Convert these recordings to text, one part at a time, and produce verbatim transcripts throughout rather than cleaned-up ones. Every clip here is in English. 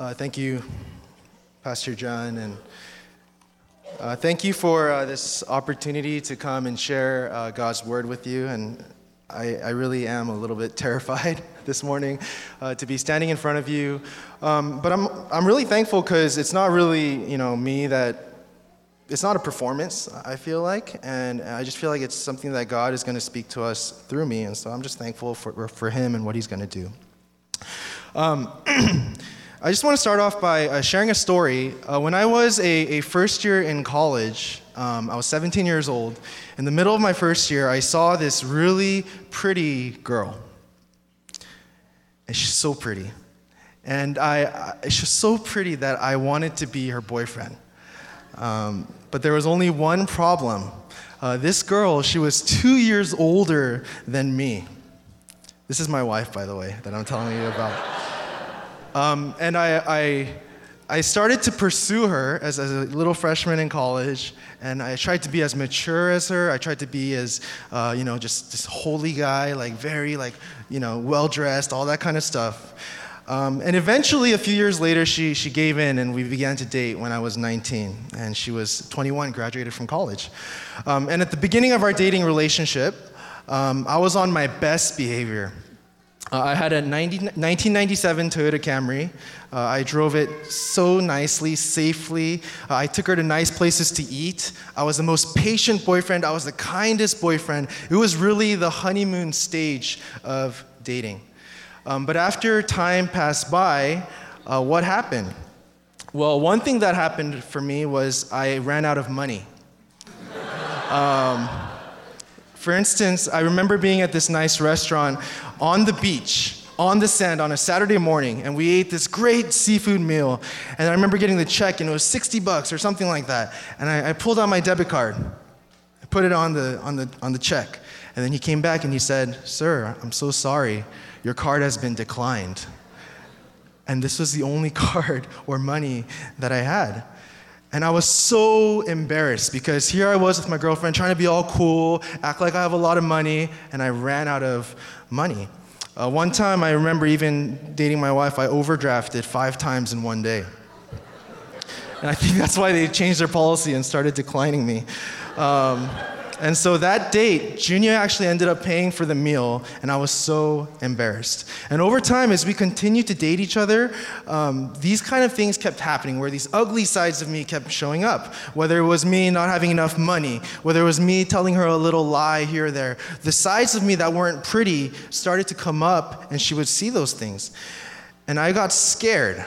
Uh, thank you, Pastor John, and uh, thank you for uh, this opportunity to come and share uh, God's word with you. And I, I really am a little bit terrified this morning uh, to be standing in front of you. Um, but I'm I'm really thankful because it's not really, you know, me that it's not a performance, I feel like, and I just feel like it's something that God is going to speak to us through me, and so I'm just thankful for for him and what he's going to do. Um, I just want to start off by uh, sharing a story. Uh, when I was a, a first year in college, um, I was seventeen years old. In the middle of my first year, I saw this really pretty girl, and she's so pretty, and I, I she's so pretty that I wanted to be her boyfriend. Um, but there was only one problem. Uh, this girl, she was two years older than me. This is my wife, by the way, that I'm telling you about. Um, and I, I, I started to pursue her as, as a little freshman in college, and I tried to be as mature as her. I tried to be as, uh, you know, just this holy guy, like very, like, you know, well-dressed, all that kind of stuff. Um, and eventually, a few years later, she she gave in, and we began to date when I was nineteen, and she was twenty-one, graduated from college. Um, and at the beginning of our dating relationship, um, I was on my best behavior. Uh, I had a nineteen ninety-seven Toyota Camry. Uh, I drove it so nicely, safely. Uh, I took her to nice places to eat. I was the most patient boyfriend. I was the kindest boyfriend. It was really the honeymoon stage of dating. Um, but after time passed by, uh, what happened? Well, one thing that happened for me was I ran out of money. Um, for instance, I remember being at this nice restaurant on the beach, on the sand, on a Saturday morning, and we ate this great seafood meal. And I remember getting the check, and it was sixty bucks or something like that. And I, I pulled out my debit card, I put it on the on the on the check, and then he came back and he said, "Sir, I'm so sorry. Your card has been declined." And this was the only card or money that I had. And I was so embarrassed because here I was with my girlfriend trying to be all cool, act like I have a lot of money, and I ran out of money. Uh, one time, I remember even dating my wife, I overdrafted five times in one day. And I think that's why they changed their policy and started declining me. Um, And so that date, Junior actually ended up paying for the meal, and I was so embarrassed. And over time, as we continued to date each other, um, these kind of things kept happening, where these ugly sides of me kept showing up, whether it was me not having enough money, whether it was me telling her a little lie here or there. The sides of me that weren't pretty started to come up, and she would see those things. And I got scared.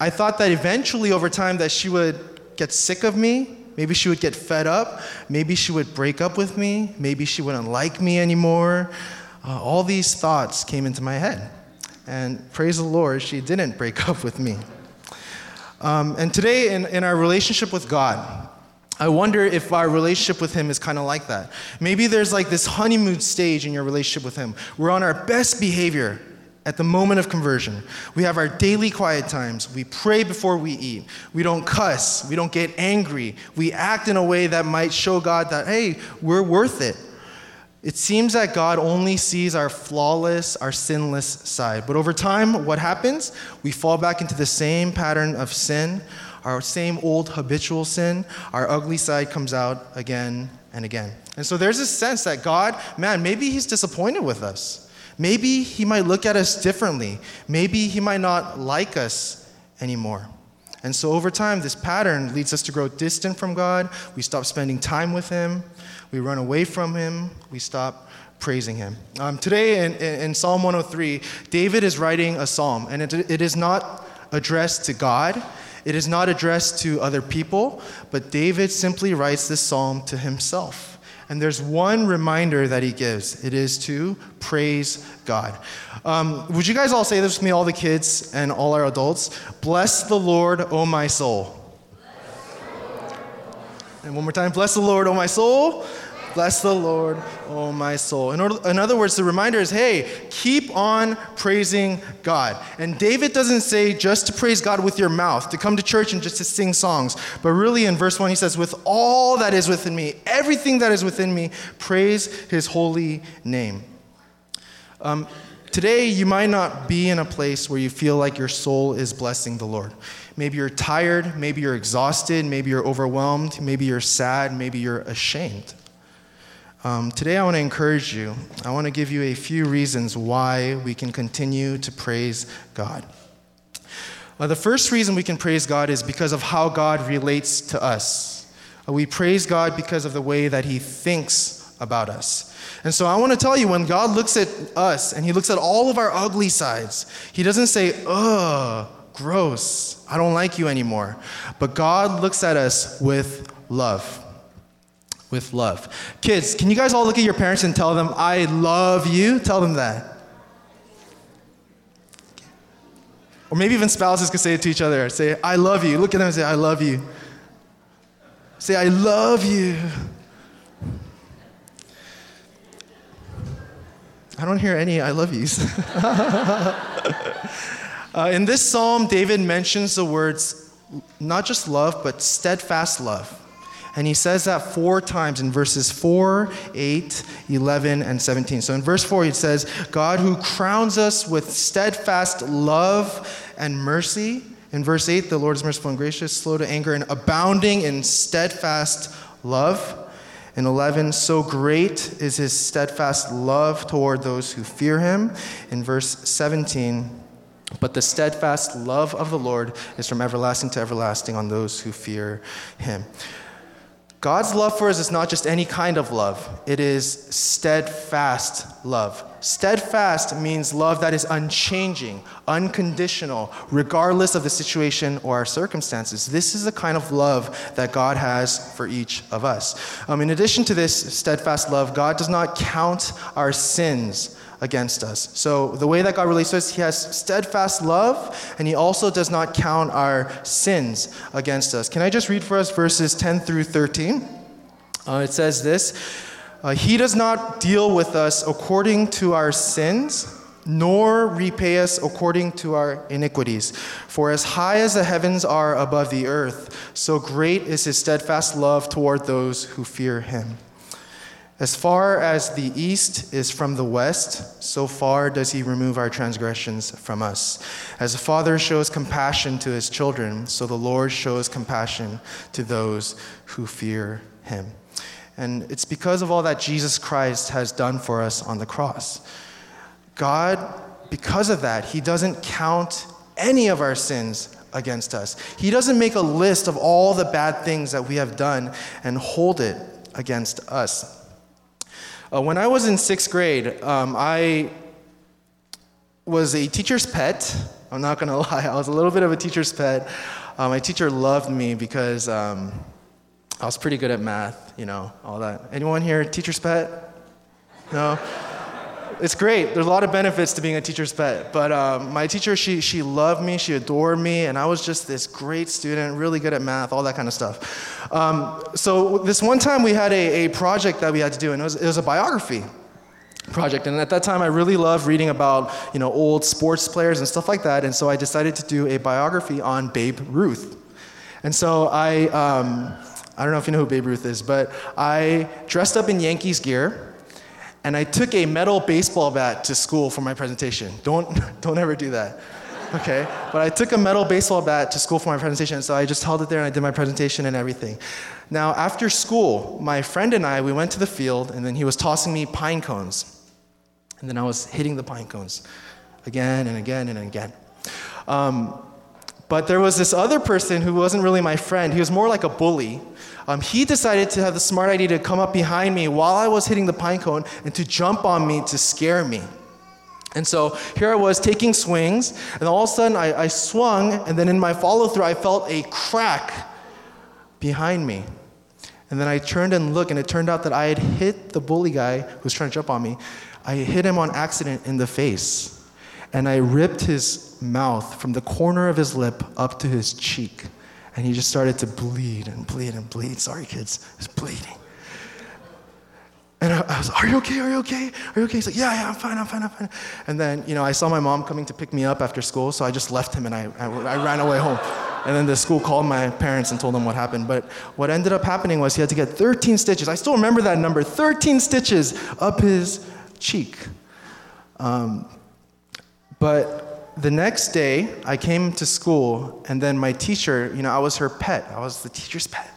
I thought that eventually, over time, that she would get sick of me. Maybe she would get fed up. Maybe she would break up with me. Maybe she wouldn't like me anymore. Uh, all these thoughts came into my head. And praise the Lord, she didn't break up with me. Um, and today in, in our relationship with God, I wonder if our relationship with him is kind of like that. Maybe there's like this honeymoon stage in your relationship with him. We're on our best behavior. At the moment of conversion, we have our daily quiet times. We pray before we eat. We don't cuss. We don't get angry. We act in a way that might show God that, hey, we're worth it. It seems that God only sees our flawless, our sinless side. But over time, what happens? We fall back into the same pattern of sin, our same old habitual sin. Our ugly side comes out again and again. And so there's this sense that God, man, maybe he's disappointed with us. Maybe he might look at us differently. Maybe he might not like us anymore. And so over time, this pattern leads us to grow distant from God. We stop spending time with him. We run away from him. We stop praising him. Um, today in, in Psalm one oh three, David is writing a psalm, and it, it is not addressed to God. It is not addressed to other people, but David simply writes this psalm to himself. And there's one reminder that he gives. It is to praise God. Um, would you guys all say this with me, all the kids and all our adults? Bless the Lord, O my soul. And one more time, bless the Lord, O my soul. Bless the Lord, O my soul. In, order, in other words, the reminder is, hey, keep on praising God. And David doesn't say just to praise God with your mouth, to come to church and just to sing songs. But really in verse one, he says, with all that is within me, everything that is within me, praise his holy name. Um, Today, you might not be in a place where you feel like your soul is blessing the Lord. Maybe you're tired, maybe you're exhausted, maybe you're overwhelmed, maybe you're sad, maybe you're ashamed. Um, today, I want to encourage you. I want to give you a few reasons why we can continue to praise God. Uh, the first reason we can praise God is because of how God relates to us. Uh, we praise God because of the way that he thinks about us. And so I want to tell you, when God looks at us and he looks at all of our ugly sides, he doesn't say, ugh, gross, I don't like you anymore. But God looks at us with love, with love. Kids, can you guys all look at your parents and tell them, I love you? Tell them that. Or maybe even spouses could say it to each other. Say, I love you. Look at them and say, I love you. Say, I love you. I don't hear any I love yous. uh, in this psalm, David mentions the words, not just love, but steadfast love. And he says that four times in verses four, eight, eleven, and seventeen. So in verse four, it says, God who crowns us with steadfast love and mercy. In verse eight, the Lord is merciful and gracious, slow to anger, and abounding in steadfast love. In eleven, so great is his steadfast love toward those who fear him. In verse seventeen, but the steadfast love of the Lord is from everlasting to everlasting on those who fear him. God's love for us is not just any kind of love. It is steadfast love. Steadfast means love that is unchanging, unconditional, regardless of the situation or our circumstances. This is the kind of love that God has for each of us. Um, in addition to this steadfast love, God does not count our sins against us. So the way that God relates to us, he has steadfast love, and he also does not count our sins against us. Can I just read for us verses ten through thirteen? Uh, it says this, uh, he does not deal with us according to our sins, nor repay us according to our iniquities. For as high as the heavens are above the earth, so great is his steadfast love toward those who fear him. As far as the east is from the west, so far does he remove our transgressions from us. As a father shows compassion to his children, so the Lord shows compassion to those who fear him. And it's because of all that Jesus Christ has done for us on the cross. God, because of that, he doesn't count any of our sins against us. He doesn't make a list of all the bad things that we have done and hold it against us. Uh, when I was in sixth grade, um, I was a teacher's pet. I'm not going to lie. I was a little bit of a teacher's pet. Uh, my teacher loved me because um, I was pretty good at math, you know, all that. Anyone here teacher's pet? No? It's great. There's a lot of benefits to being a teacher's pet. But um, my teacher, she she loved me. She adored me. And I was just this great student, really good at math, all that kind of stuff. Um, so this one time we had a, a project that we had to do, and it was, it was a biography project. And at that time, I really loved reading about, you know, old sports players and stuff like that. And so I decided to do a biography on Babe Ruth. And so I, um, I don't know if you know who Babe Ruth is, but I dressed up in Yankees gear. And I took a metal baseball bat to school for my presentation. Don't don't ever do that, okay? But I took a metal baseball bat to school for my presentation, so I just held it there and I did my presentation and everything. Now, after school, my friend and I, we went to the field, and then he was tossing me pine cones. And then I was hitting the pine cones again and again and again. Um, but there was this other person who wasn't really my friend. He was more like a bully. Um, he decided to have the smart idea to come up behind me while I was hitting the pine cone and to jump on me to scare me. And so here I was taking swings, and all of a sudden I, I swung, and then in my follow-through I felt a crack behind me. And then I turned and looked, and it turned out that I had hit the bully guy who was trying to jump on me. I hit him on accident in the face, and I ripped his mouth from the corner of his lip up to his cheek. And he just started to bleed and bleed and bleed. Sorry, kids, it's bleeding. And I, I was, are you okay? Are you okay? Are you okay? He's like, yeah, yeah, I'm fine, I'm fine, I'm fine. And then, you know, I saw my mom coming to pick me up after school, so I just left him and I, I, I ran away home. And then the school called my parents and told them what happened. But what ended up happening was he had to get thirteen stitches. I still remember that number, thirteen stitches up his cheek. Um, But the next day, I came to school, and then my teacher, you know, I was her pet. I was the teacher's pet.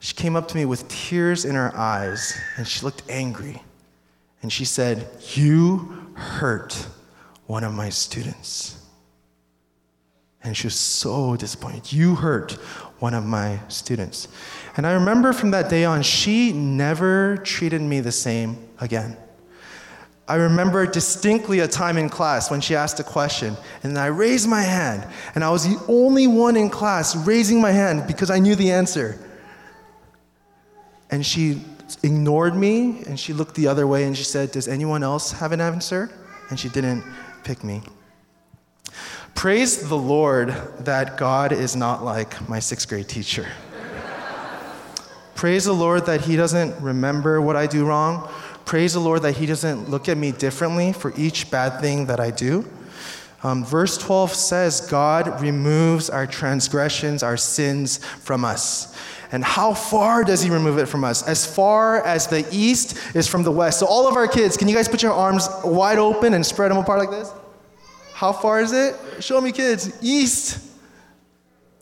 She came up to me with tears in her eyes, and she looked angry. And she said, "You hurt one of my students." And she was so disappointed. "You hurt one of my students." And I remember from that day on, she never treated me the same again. I remember distinctly a time in class when she asked a question, and I raised my hand, and I was the only one in class raising my hand because I knew the answer. And she ignored me, and she looked the other way, and she said, "Does anyone else have an answer?" And she didn't pick me. Praise the Lord that God is not like my sixth grade teacher. Praise the Lord that he doesn't remember what I do wrong. Praise the Lord that he doesn't look at me differently for each bad thing that I do. Um, verse twelve says, God removes our transgressions, our sins from us. And how far does he remove it from us? As far as the east is from the west. So all of our kids, can you guys put your arms wide open and spread them apart like this? How far is it? Show me, kids. East.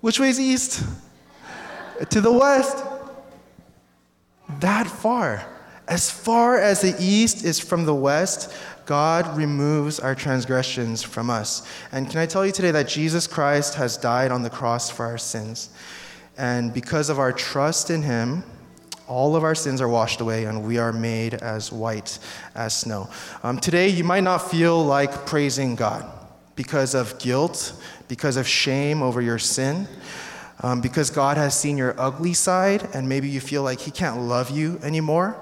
Which way is east? To the west. That far. As far as the east is from the west, God removes our transgressions from us. And can I tell you today that Jesus Christ has died on the cross for our sins. And because of our trust in him, all of our sins are washed away, and we are made as white as snow. Um, today, you might not feel like praising God. Because of guilt, because of shame over your sin, um, because God has seen your ugly side, and maybe you feel like he can't love you anymore.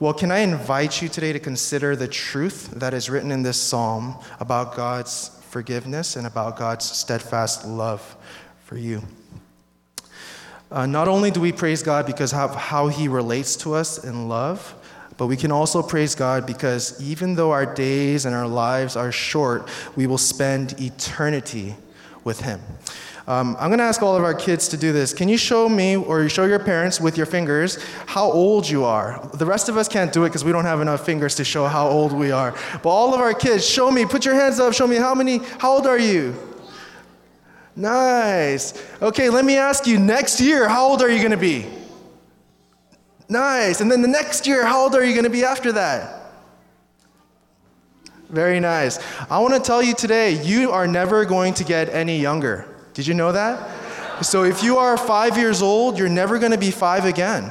Well, can I invite you today to consider the truth that is written in this psalm about God's forgiveness and about God's steadfast love for you? Uh, not only do we praise God because of how he relates to us in love, but we can also praise God because even though our days and our lives are short, we will spend eternity with him. Um, I'm going to ask all of our kids to do this. Can you show me or show your parents with your fingers how old you are? The rest of us can't do it because we don't have enough fingers to show how old we are. But all of our kids, show me, put your hands up, show me how many, how old are you? Nice. Okay, let me ask you, next year, how old are you going to be? Nice. And then the next year, how old are you going to be after that? Very nice. I want to tell you today, you are never going to get any younger. Did you know that? So if you are five years old, you're never going to be five again.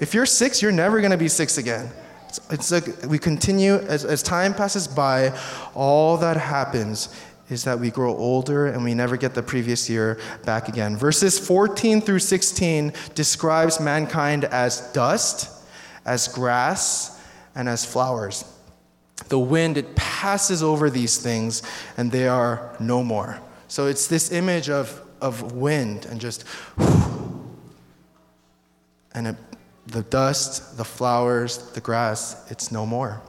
If you're six, you're never going to be six again. It's, it's like we continue, as, as time passes by, all that happens is that we grow older and we never get the previous year back again. Verses fourteen through sixteen describes mankind as dust, as grass, and as flowers. The wind, it passes over these things and they are no more. So it's this image of, of wind and just, and it, the dust, the flowers, the grass, it's no more.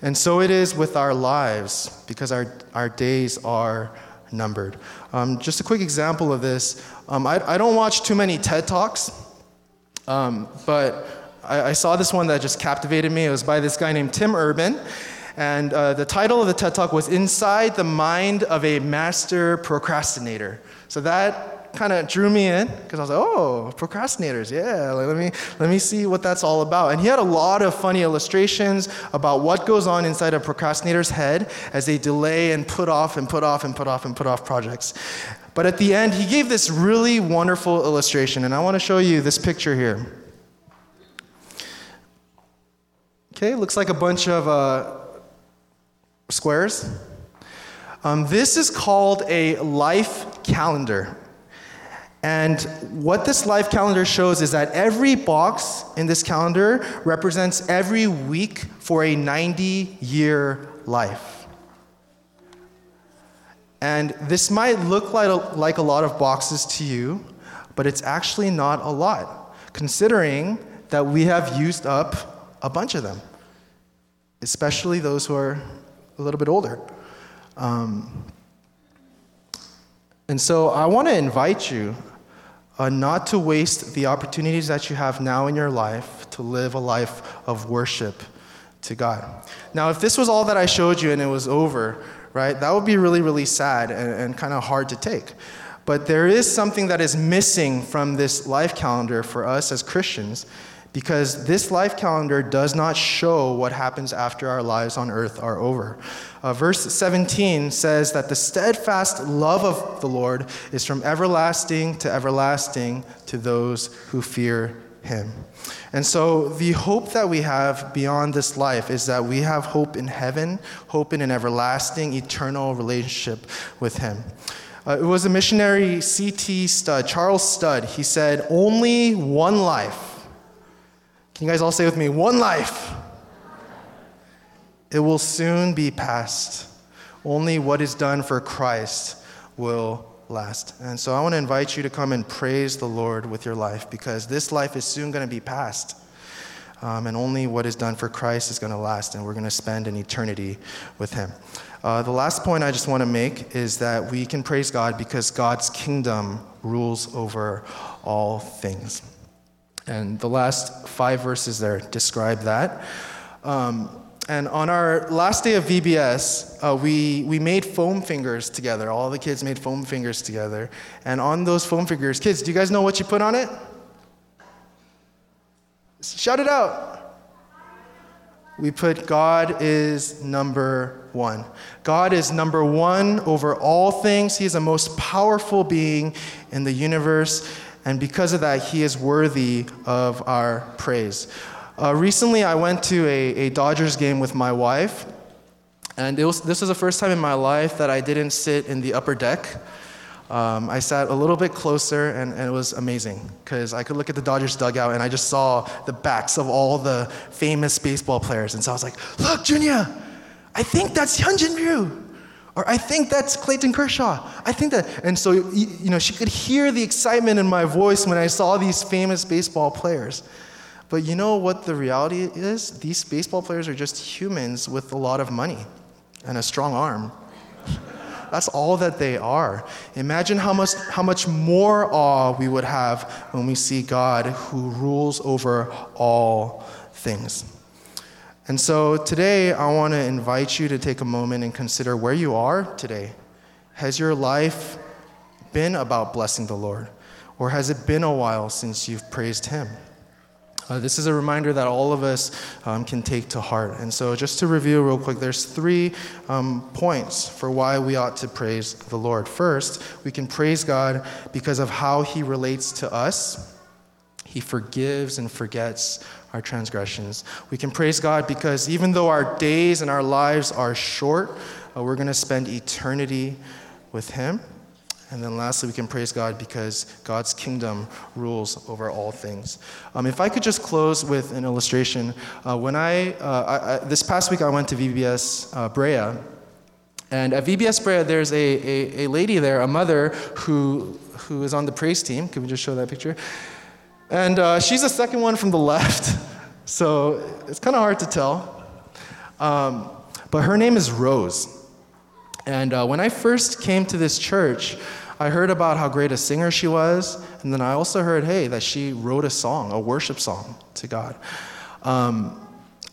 And so it is with our lives, because our, our days are numbered. Um, just a quick example of this. Um, I, I don't watch too many TED Talks, um, but I, I saw this one that just captivated me. It was by this guy named Tim Urban, and uh, the title of the TED Talk was Inside the Mind of a Master Procrastinator. So that kind of drew me in, because I was like, oh, procrastinators, yeah, like, let me let me see what that's all about. And he had a lot of funny illustrations about what goes on inside a procrastinator's head as they delay and put off and put off and put off and put off projects. But at the end, he gave this really wonderful illustration, and I want to show you this picture here. Okay, looks like a bunch of uh, squares. Um, this is called a life calendar. And what this life calendar shows is that every box in this calendar represents every week for a ninety-year life. And this might look like a, like a lot of boxes to you, but it's actually not a lot, considering that we have used up a bunch of them, especially those who are a little bit older. Um, and so I want to invite you Uh, not to waste the opportunities that you have now in your life to live a life of worship to God. Now, if this was all that I showed you and it was over, right, that would be really, really sad and, and kind of hard to take. But there is something that is missing from this life calendar for us as Christians, because this life calendar does not show what happens after our lives on earth are over. Uh, verse seventeen says that the steadfast love of the Lord is from everlasting to everlasting to those who fear him. And so the hope that we have beyond this life is that we have hope in heaven, hope in an everlasting, eternal relationship with him. Uh, it was a missionary, C T Studd, Charles Studd. He said, only one life. Can you guys all say with me, one life? It will soon be past. Only what is done for Christ will last. And so I want to invite you to come and praise the Lord with your life, because this life is soon going to be past. Um, and only what is done for Christ is going to last, and we're going to spend an eternity with him. Uh, the last point I just want to make is that we can praise God because God's kingdom rules over all things. And the last five verses there describe that. Um, and on our last day of V B S, uh, we, we made foam fingers together. All the kids made foam fingers together. And on those foam fingers, kids, do you guys know what you put on it? Shout it out. We put God is number one. God is number one over all things. He is the most powerful being in the universe, and because of that, he is worthy of our praise. Uh, recently, I went to a, a Dodgers game with my wife, and it was, this was the first time in my life that I didn't sit in the upper deck. Um, I sat a little bit closer, and, and it was amazing because I could look at the Dodgers dugout and I just saw the backs of all the famous baseball players. And so I was like, look, Junior, I think that's Hyunjin Ryu. Or I think that's Clayton Kershaw. I think that. And so, you know, she could hear the excitement in my voice when I saw these famous baseball players. But you know what the reality is? These baseball players are just humans with a lot of money and a strong arm. That's all that they are. Imagine how much how much more awe we would have when we see God who rules over all things. And so today I want to invite you to take a moment and consider where you are today. Has your life been about blessing the Lord? Or has it been a while since you've praised him? Uh, this is a reminder that all of us um, can take to heart. And so just to review real quick, there's three um, points for why we ought to praise the Lord. First, we can praise God because of how he relates to us. He forgives and forgets our transgressions. We can praise God because even though our days and our lives are short, uh, we're going to spend eternity with him. And then lastly, we can praise God because God's kingdom rules over all things. Um, if I could just close with an illustration. Uh, when I, uh, I, I, this past week I went to V B S uh, Brea. And at V B S Brea, there's a, a, a lady there, a mother, who who is on the praise team. Can we just show that picture? And uh, she's the second one from the left. So it's kind of hard to tell. Um, but her name is Rose. And uh, when I first came to this church, I heard about how great a singer she was, and then I also heard, hey, that she wrote a song, a worship song to God. Um,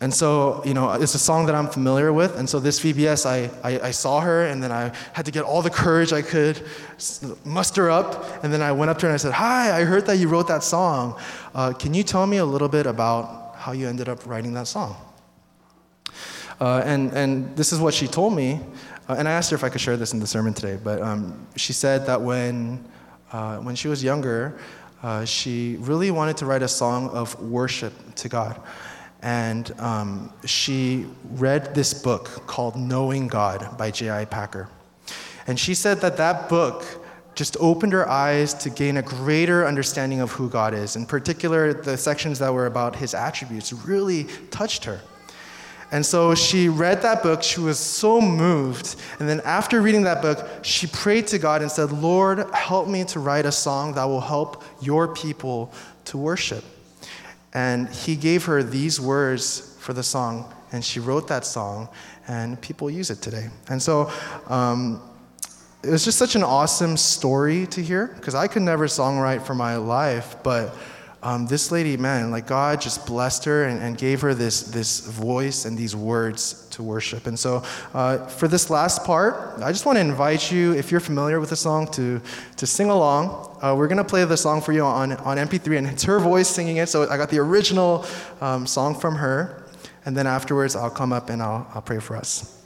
and so, you know, it's a song that I'm familiar with, and so this V B S, I, I, I saw her, and then I had to get all the courage I could muster up, and then I went up to her and I said, hi, I heard that you wrote that song. Uh, can you tell me a little bit about how you ended up writing that song? Uh, and, and this is what she told me. Uh, and I asked her if I could share this in the sermon today, but um, she said that when uh, when she was younger, uh, she really wanted to write a song of worship to God. And um, she read this book called Knowing God by J I Packer. And she said that that book just opened her eyes to gain a greater understanding of who God is. In particular, the sections that were about his attributes really touched her. And so she read that book, she was so moved, and then after reading that book, she prayed to God and said, Lord, help me to write a song that will help your people to worship. And he gave her these words for the song, and she wrote that song, and people use it today. And so um, it was just such an awesome story to hear, because I could never songwrite for my life, but um, this lady, man, like God just blessed her and, and gave her this this voice and these words to worship. And so uh, for this last part, I just want to invite you, if you're familiar with the song, to to sing along. Uh, we're going to play the song for you on, on M P three, and it's her voice singing it. So I got the original um, song from her. And then afterwards, I'll come up and I'll I'll pray for us.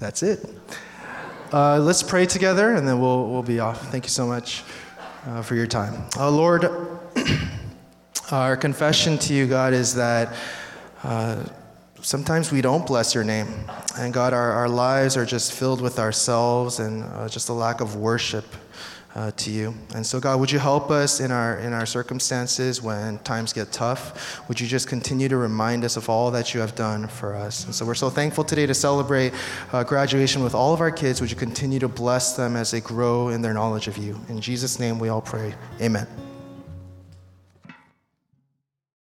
That's it. Uh, let's pray together, and then we'll we'll be off. Thank you so much uh, for your time. Uh, Lord, our confession to you, God, is that uh, sometimes we don't bless your name. And God, our, our lives are just filled with ourselves and uh, just a lack of worship Uh, to you. And so God, would you help us in our in our circumstances when times get tough? Would you just continue to remind us of all that you have done for us? And so we're so thankful today to celebrate uh, graduation with all of our kids. Would you continue to bless them as they grow in their knowledge of you? In Jesus' name we all pray. Amen.